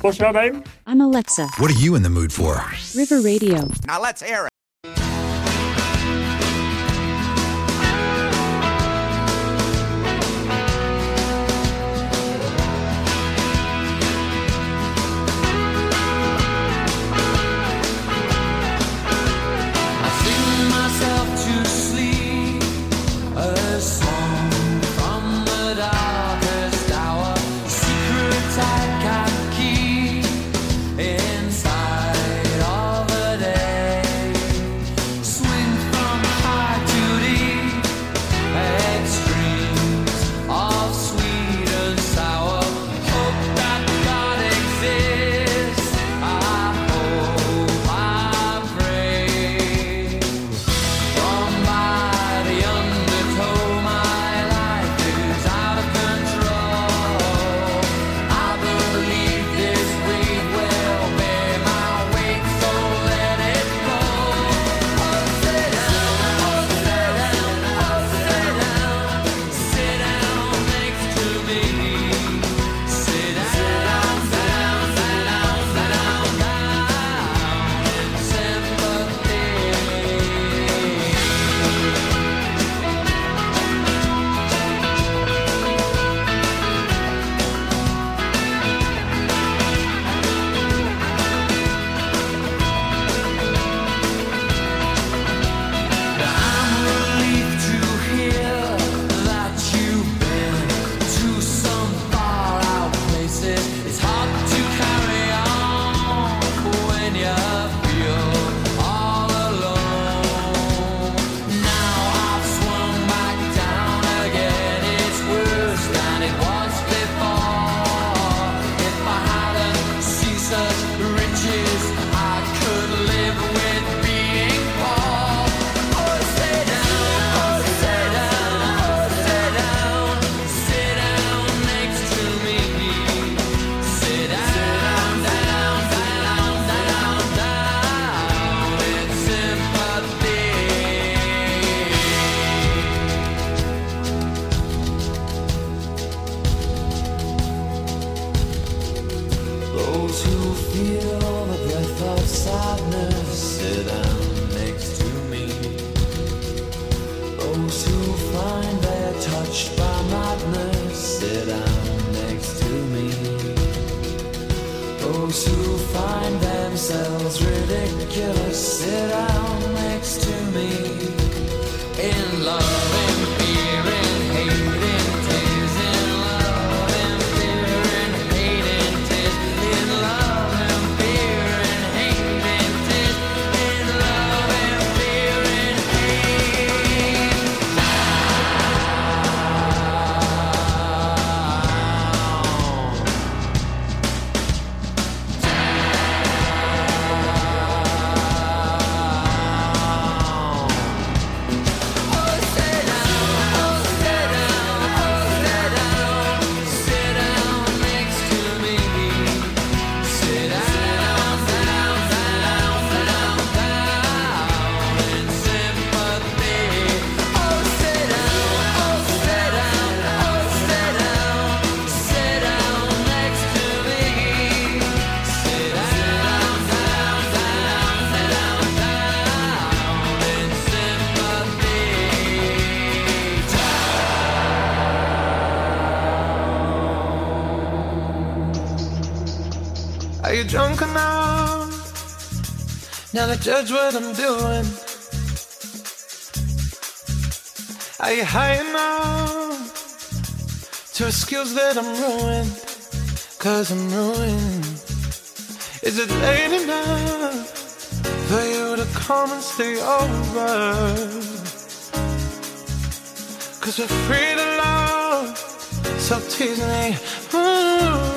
What's your name? I'm Alexa. What are you in the mood for? River Radio. Now let's hear it. Drunk enough now to judge what I'm doing? Are you high enough to excuse that I'm ruined? Cause I'm ruined. Is it late enough for you to come and stay over? Cause we're free to love, so tease me. Ooh.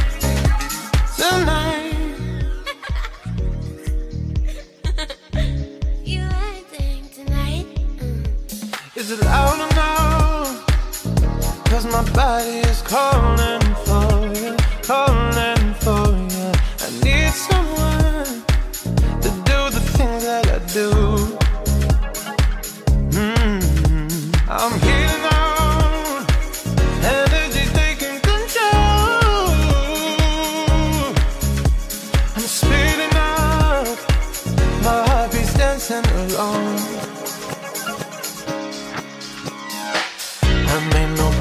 Tonight. You acting tonight. Is it loud or no? 'Cause my body is calling for you, calling for you. I need someone to do the things that I do. I'm here now, energy's taking control. I'm speeding up, my heartbeat's dancing alone. I made no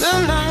Tonight.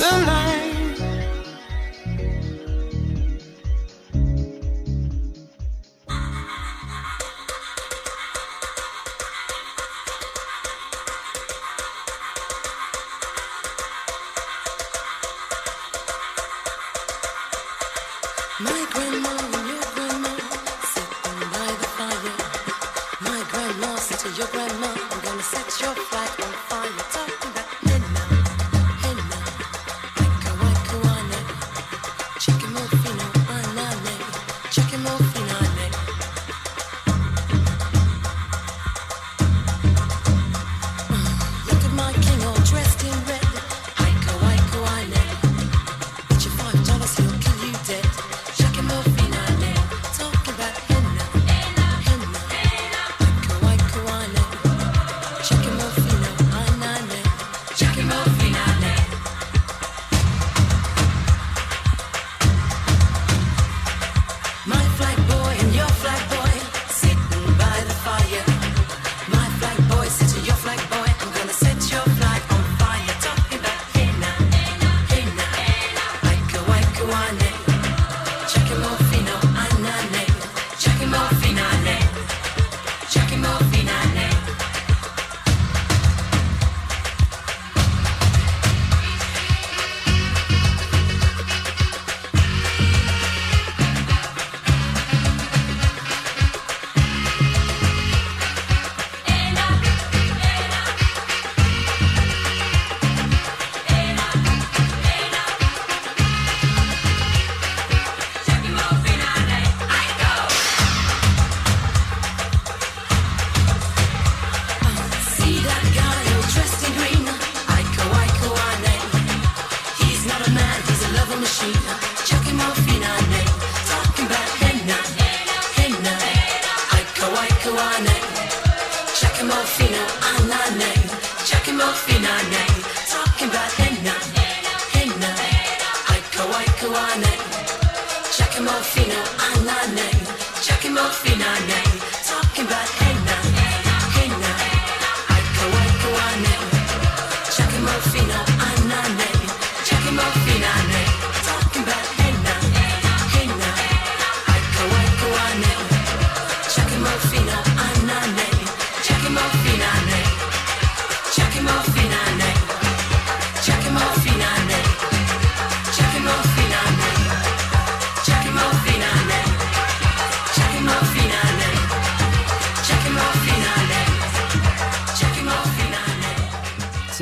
Tonight. My grandma and your grandma sitting by the fire. My grandma said to your grandma, I'm gonna set your flat on fire. Talking about midnight. Talking about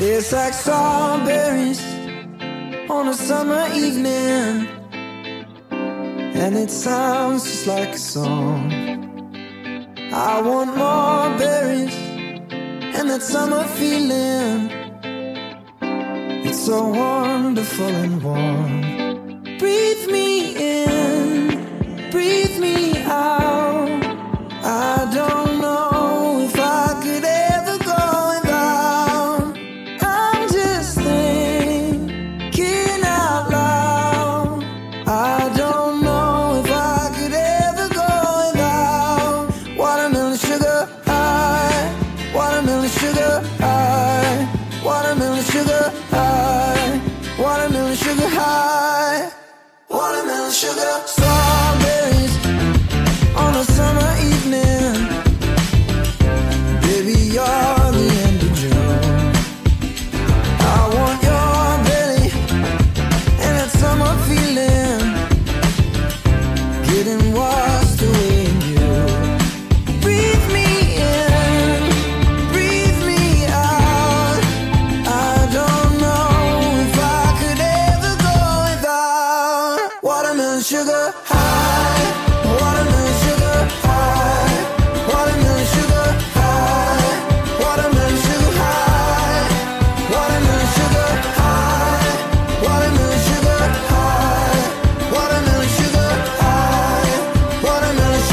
Tastes like strawberries on a summer evening, and it sounds just like a song. I want more berries and that summer feeling. It's so wonderful and warm. Breathe me in, breathe me out. I don't know if I could ever go without. I'm just thinking out loud. I don't know if I could ever go without. Watermelon sugar high, watermelon sugar high, watermelon sugar high, watermelon sugar high, watermelon sugar. Strawberries on a summer evening. Baby, you're the end of June. I want your belly and that summer feeling. Getting washed away in you. Breathe me in, breathe me out. I don't know if I could ever go without. Watermelon sugar high, watermelon sugar high, watermelon sugar high, watermelon sugar high, watermelon sugar high, watermelon sugar high, watermelon sugar high, watermelon sugar high. I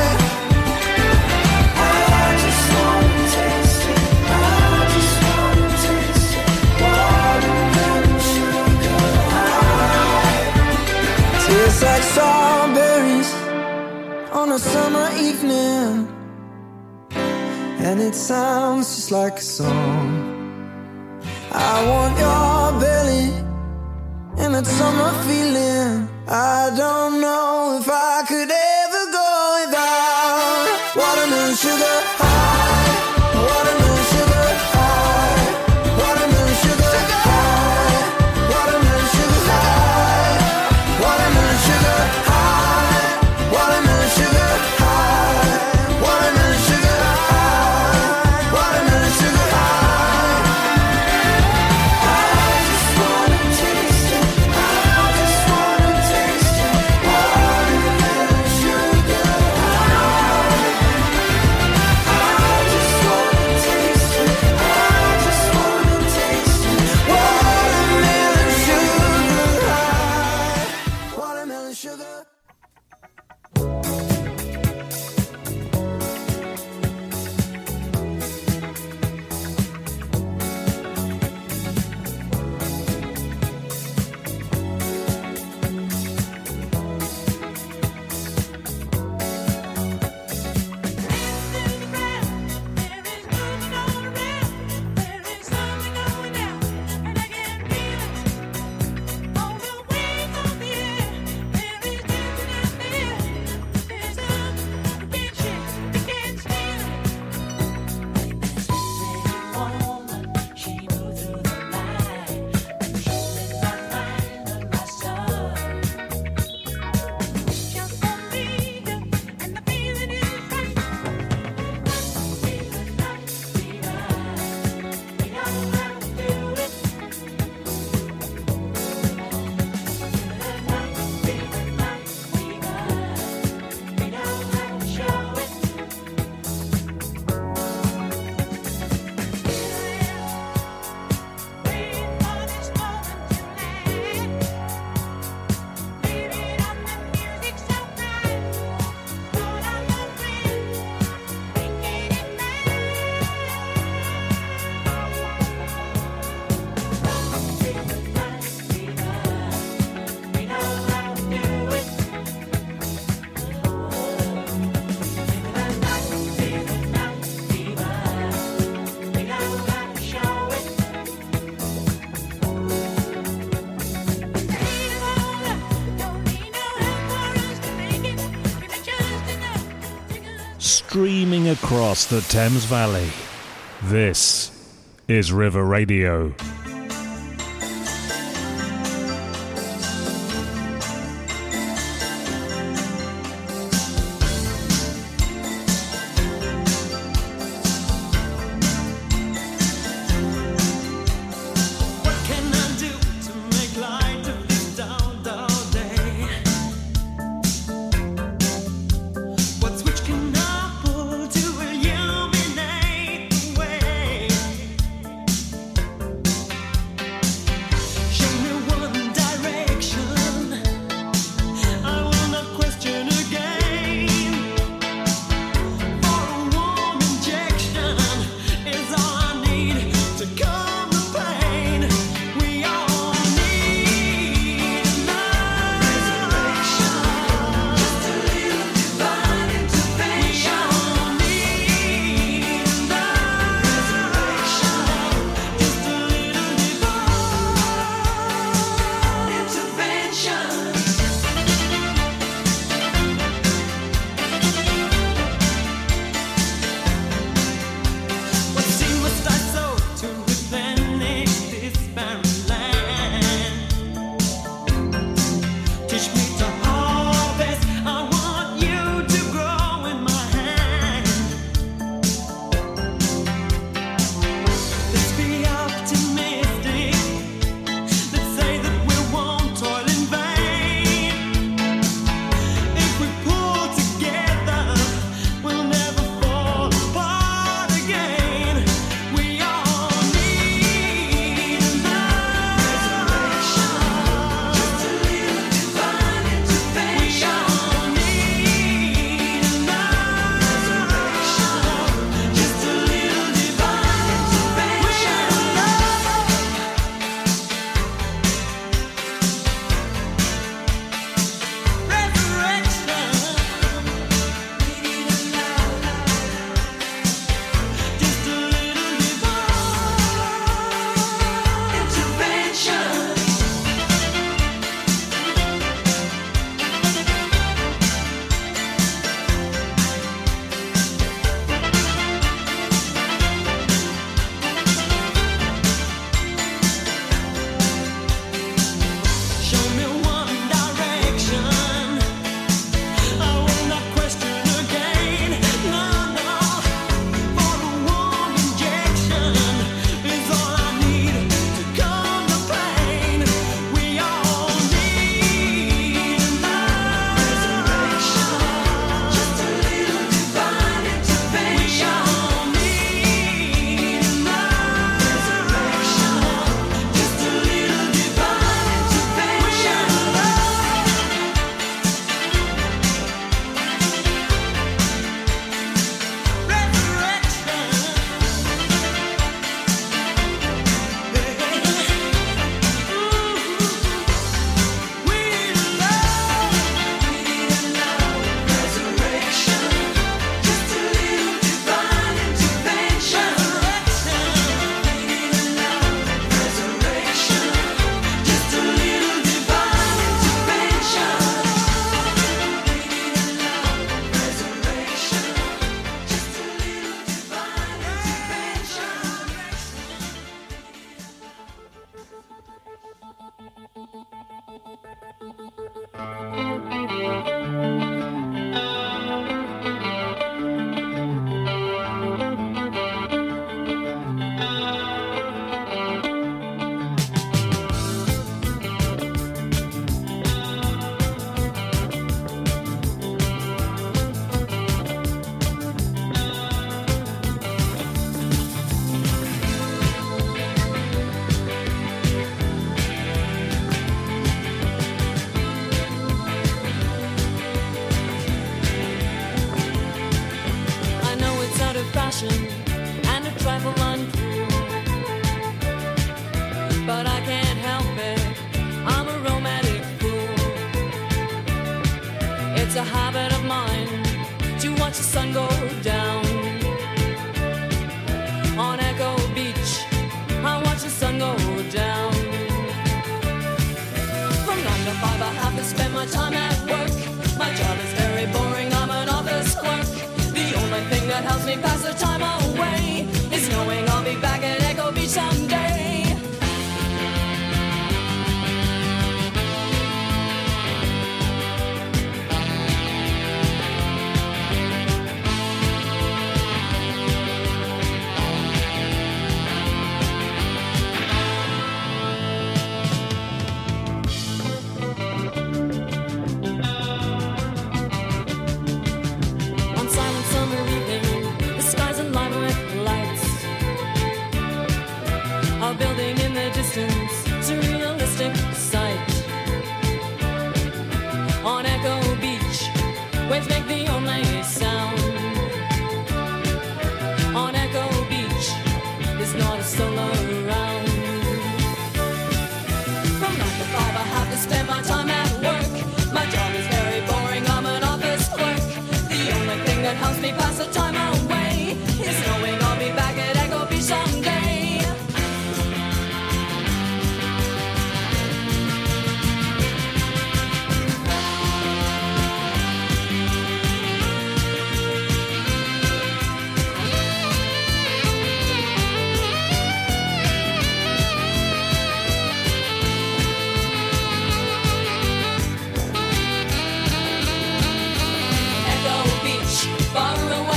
just wanna taste it. I just wanna taste it. Watermelon sugar high. Tastes like strawberries on a summer evening, and it sounds just like a song. I want your belly and that summer feeling. I don't know if I could ever go without. Watermelon sugar high, watermelon sugar high, watermelon sugar high, watermelon sugar high, watermelon sugar high, watermelon sugar high, watermelon sugar high, watermelon sugar high. I just wanna taste it. I just wanna taste it. Watermelon sugar high. I just wanna taste it. I just wanna taste it. Watermelon sugar high. Watermelon sugar. Streaming across the Thames Valley, this is River Radio. old-fashioned and a trifle uncool, but I can't help it, I'm a romantic fool. It's a habit of mine to watch the sun go down. On Echo Beach, I watch the sun go down. From 9 to 5 I have to spend my time at work. My job is very boring, I'm an office clerk. The only thing that helps me pass the time away is knowing I'll be back at Echo Beach someday. Building in the distance, it's a realistic sight. On Echo Beach, waves make the only sound. On Echo Beach, there's not a soul around. From 9 to 5, I have to spend my time at work. My job is very boring, I'm an office clerk. The only thing that helps me pass the time away is knowing I'll be back at Echo Beach someday. Far away.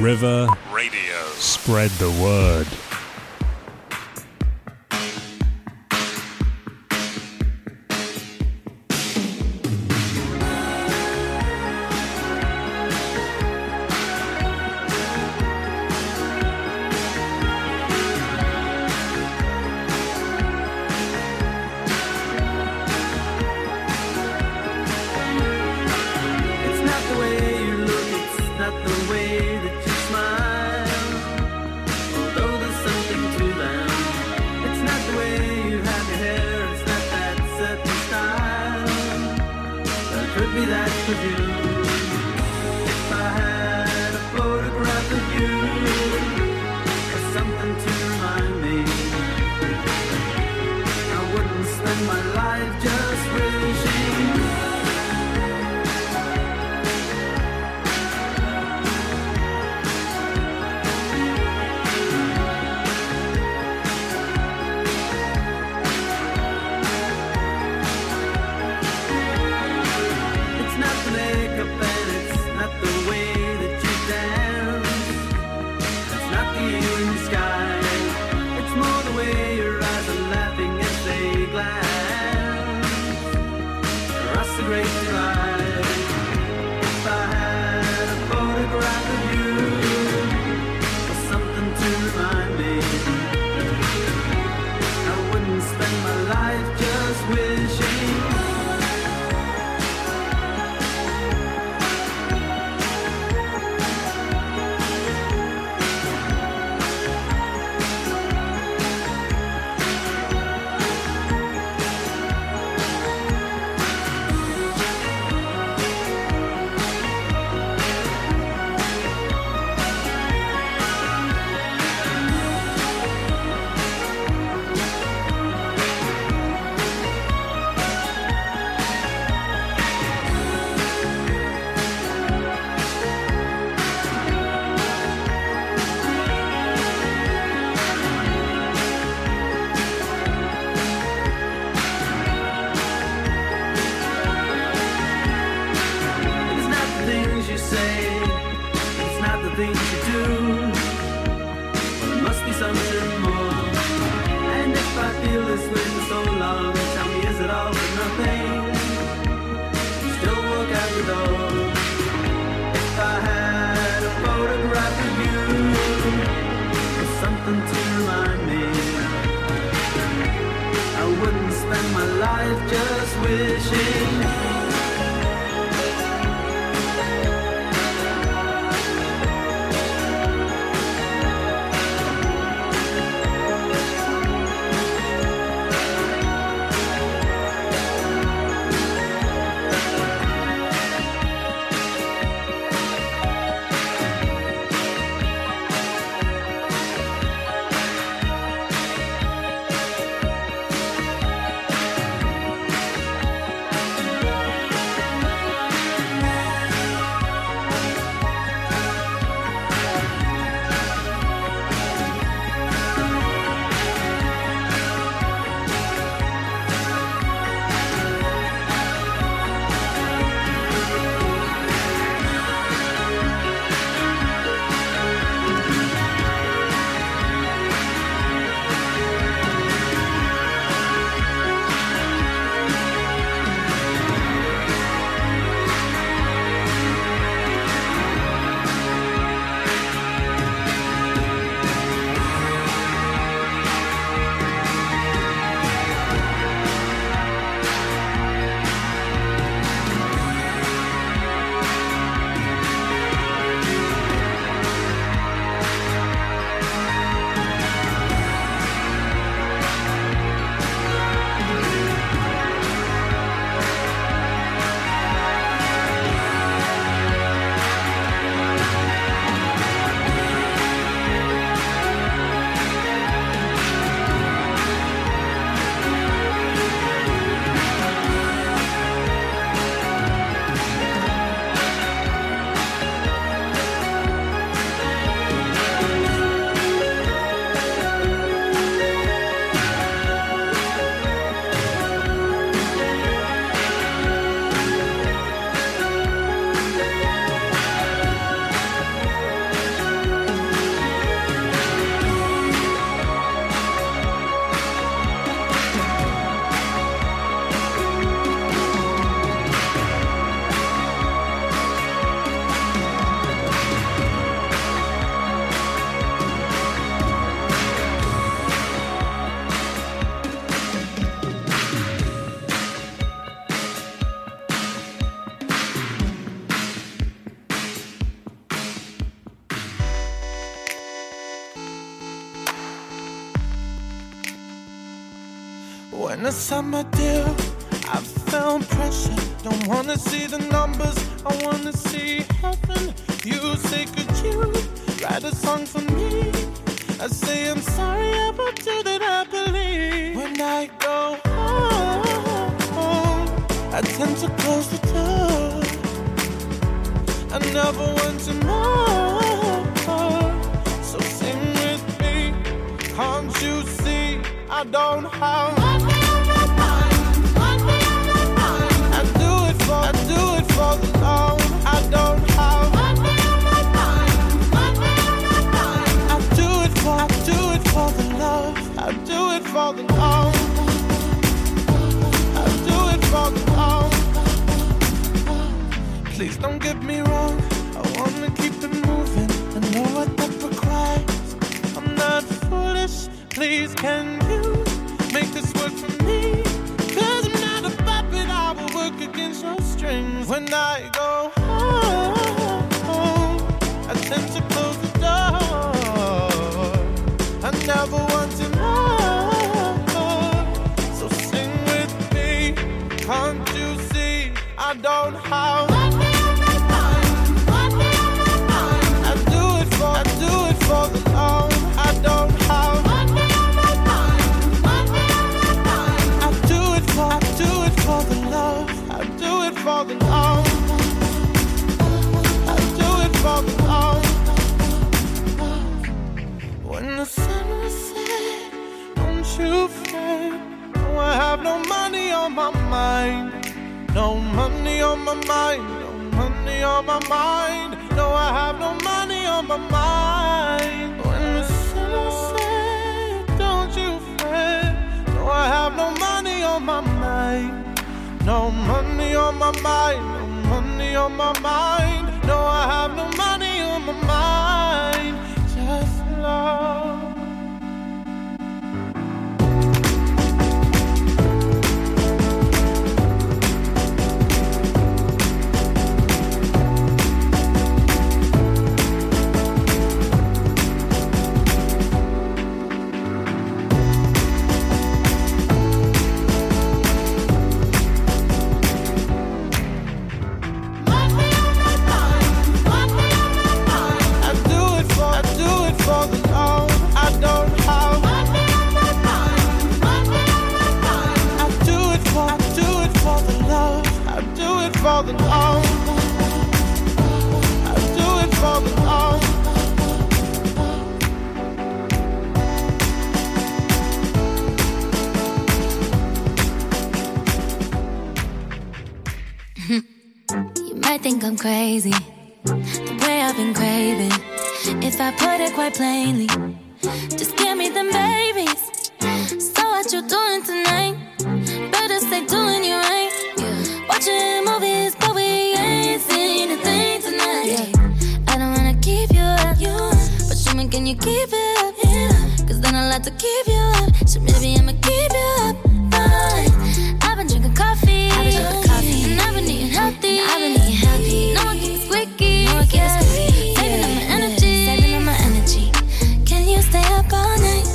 River Radio. Spread the word. when I signed my deal, I felt pressure. Don't wanna see the numbers, I wanna see heaven. You say, could you write a song for me? I say, I'm sorry about you that happily. When I go home, I tend to close the door. I never want to know. So sing with me, can't you see? I don't have one way on my mind, one way on my mind. I do it for the long. I don't have one way on my mind, one way on my mind. I do it for the love. I do it for the long. I do it for the long. Please don't get me wrong. I wanna keep it moving. I know what that requires. I'm not foolish. Please can you make this work for me? 'Cause I'm not a puppet, I will work against your strings. When I go home, I tend to close the door. I never want to know. So sing with me, can't you see? I don't have one way on my mind, one way on my mind. I do it for the long. I don't have. I do it for the love. When the sun was set, don't you fret. No, I have no money on my mind. No money on my mind. No money on my mind. No, I have no money on my mind. When the sun was set, don't you fret. No, I have no money on my mind. No money on my mind, no money on my mind. No, I have no money on my mind. Just love. For the long. I do it for the long. You might think I'm crazy, the way I've been craving. If I put it quite plainly, just give me them babies. So what you doing tonight? Better stay doing you right. Watching movies, but we ain't seen a thing tonight. Yeah. I don't wanna keep you up, but show me, can you keep it up? Yeah. 'Cause then I'll have to keep you up, so maybe I'ma keep you up. Fine. I've been drinking coffee, and I've been eating healthy. No one keeps squeaky, saving up my energy, Can you stay up all night?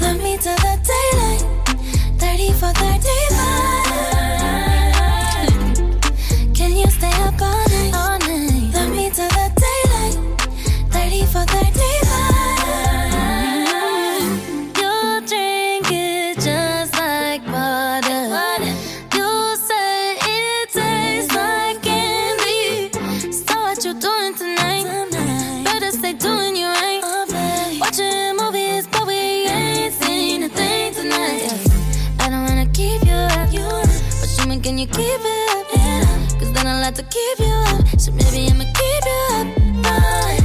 Love me till the daylight, 34, 35. To keep you up, so maybe I'ma keep you up. But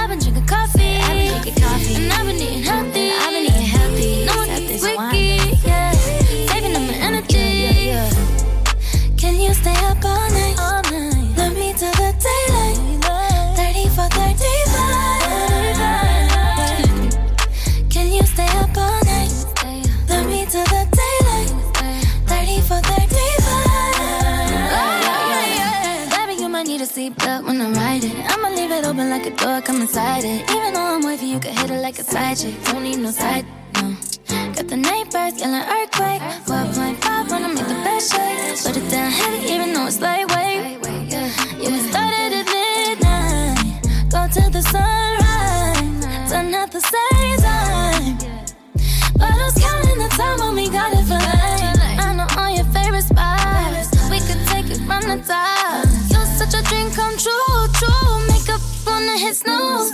I've been drinking coffee, and I've been eating healthy. No one keeps squeaky, saving up my energy. Can you stay up all night? Love me till the daylight, 34, 35. Can you stay up all night? Love me till the daylight, 34, 35. Seatbelt when I ride it, I'ma leave it open like a door, come inside it. Even though I'm wavy, you can hit it like a side chick. Don't need no side, no. Got the the neighbors, feel an earthquake. 1.5, wanna make the best shake. Put it down heavy, even though it's lightweight. You yeah, started at midnight, go to the sunrise. Done at the same time, but I was counting the time when we got it for life. I know all your favorite spots, we could take it from the top. You're such a dream come true, true. Make up on the hit snooze.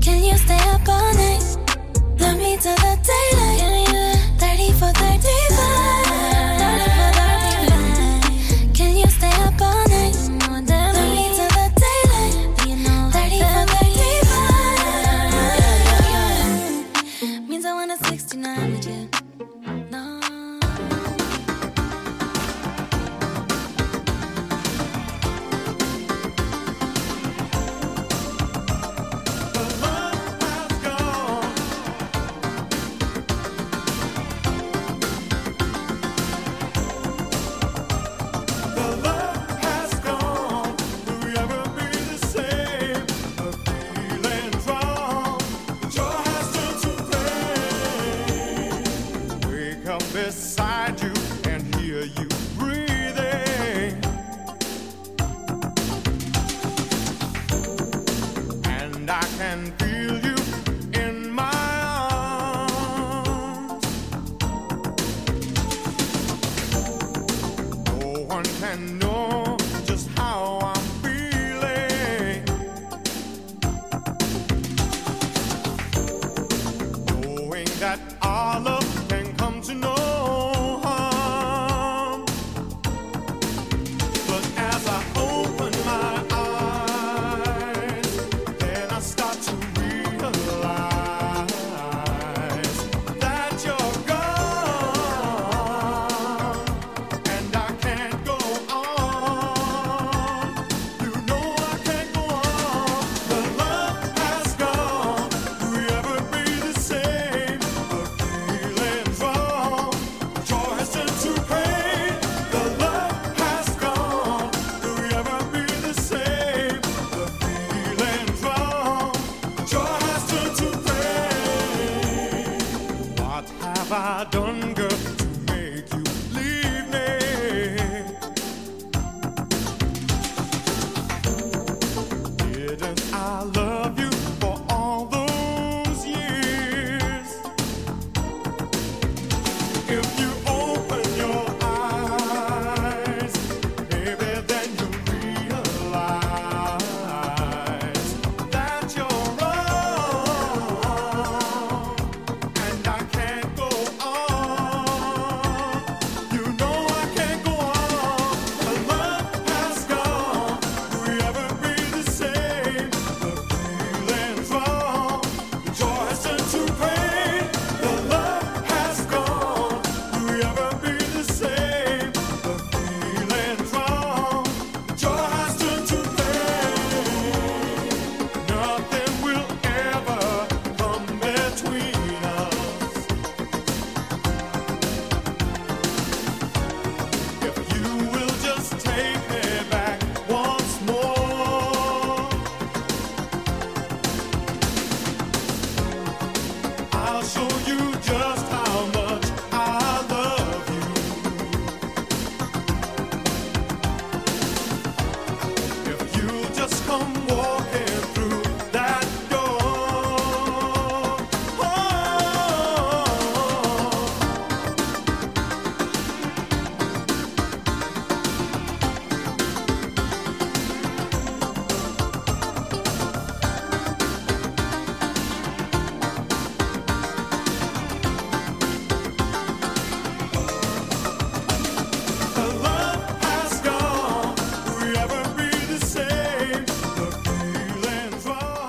Can you stay up all night? Love me till the daylight. 34, 35. Can you stay up all night? Love me till the daylight. 34, 35. Means I want a 69 with you. No.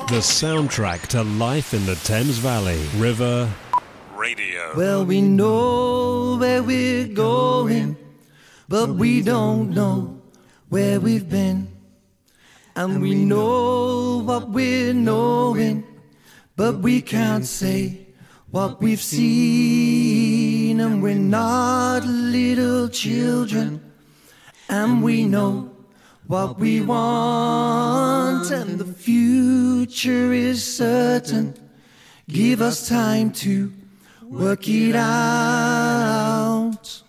The soundtrack to life in the Thames Valley. River Radio. Well, we know where we're going, but we don't know where we've been. And we know what we're knowing, but we can't say what we've seen. And we're not little children, and we know what we want, and the future is certain. Give us time to work it out.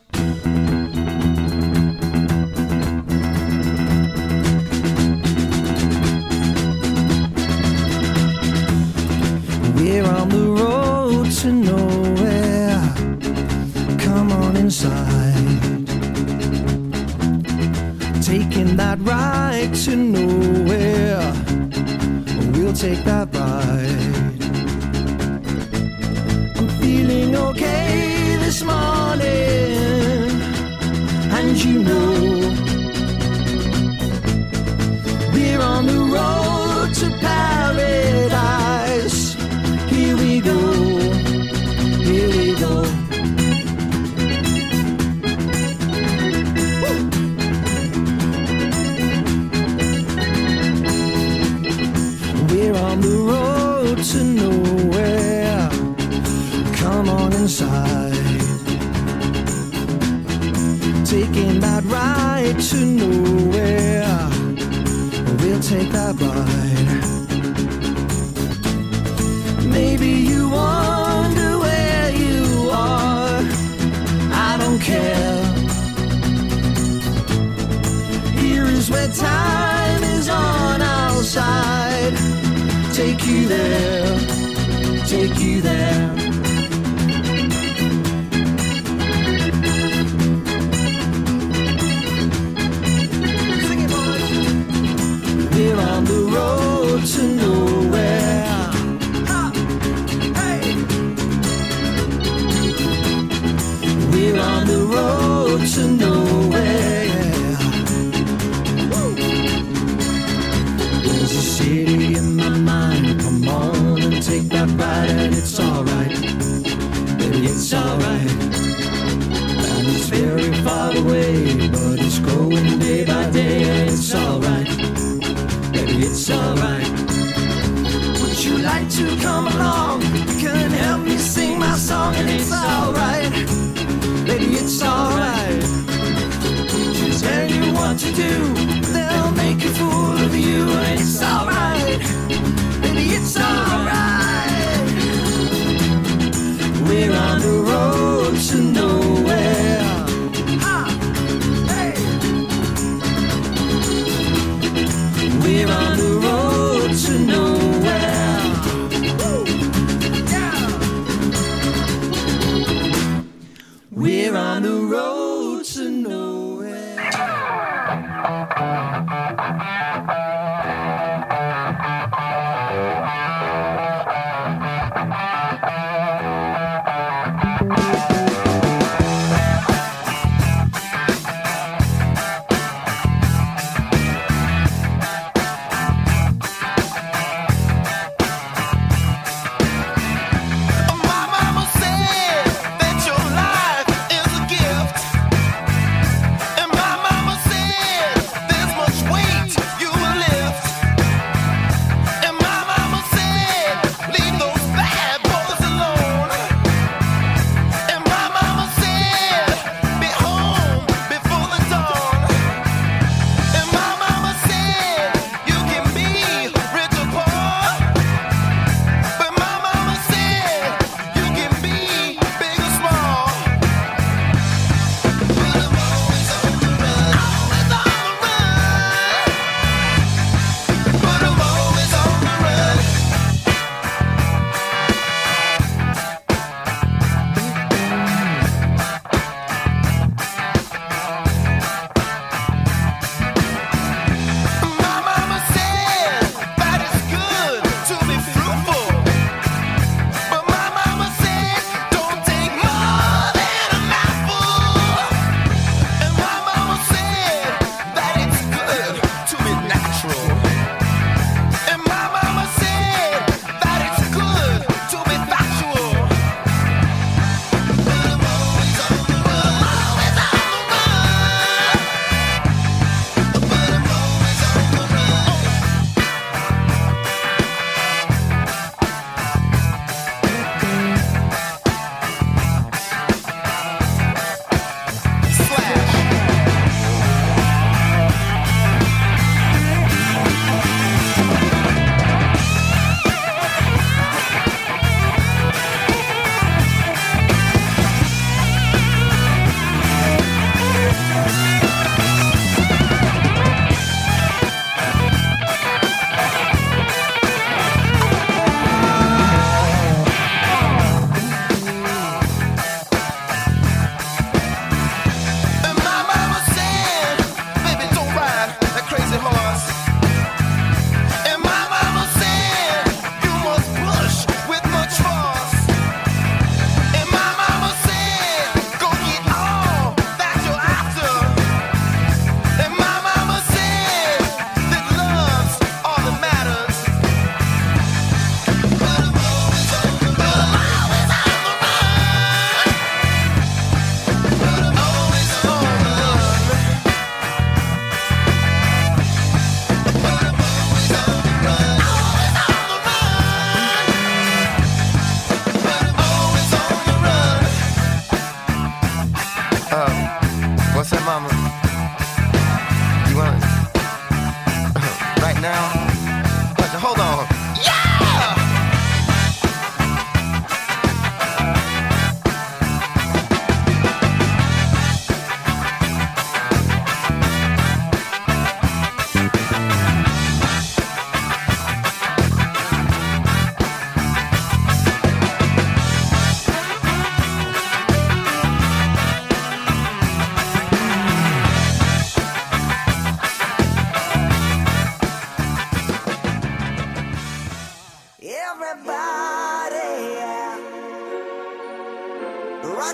We're on the road to nowhere. Come on inside. Taking that ride to nowhere. We'll take that ride. I'm feeling okay this morning, and you know we're on the road to paradise. Here we go, here we go. Woo. We're on the road to nowhere. Come on inside. Taking that ride to nowhere. We'll take that ride. Maybe you wonder where you are. I don't care. Here is where time is on our side. Take you there, take you there. Sing it, boys. We're on the road to nowhere. On the road to nowhere. Woo. There's a city in my mind. Come on and take that ride, and it's alright. Baby, it's alright. And it's very far away, but it's growing day by day, and it's alright. Baby, it's alright. Would you like to come along? You can help me sing my song, and it's alright. Baby, it's alright. Just tell you what to do. They'll make a fool of you. It's alright. Baby, it's alright. We're on the road to nowhere. Hey. We're on the road to nowhere. We're on the road to nowhere.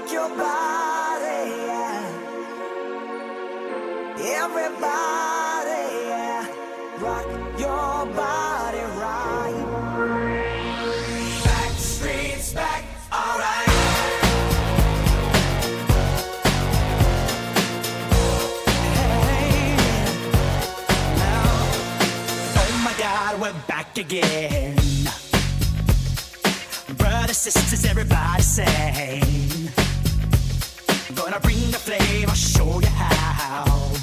rock your body, yeah. Everybody, yeah. Rock your body right. Back streets, back, all right. Hey, now, oh my God, we're back again. Sisters, everybody sing. Gonna bring the flame, I'll show you how.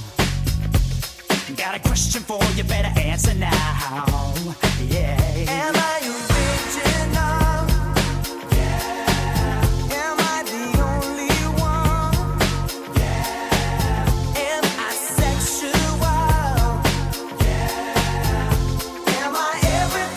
Got a question for you, better answer now. Yeah. Am I original? Yeah. Am I the only one? Yeah. Am I sexual? Yeah. Am I everything?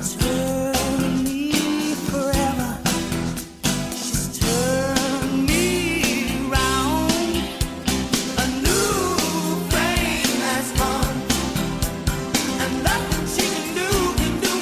Alexa.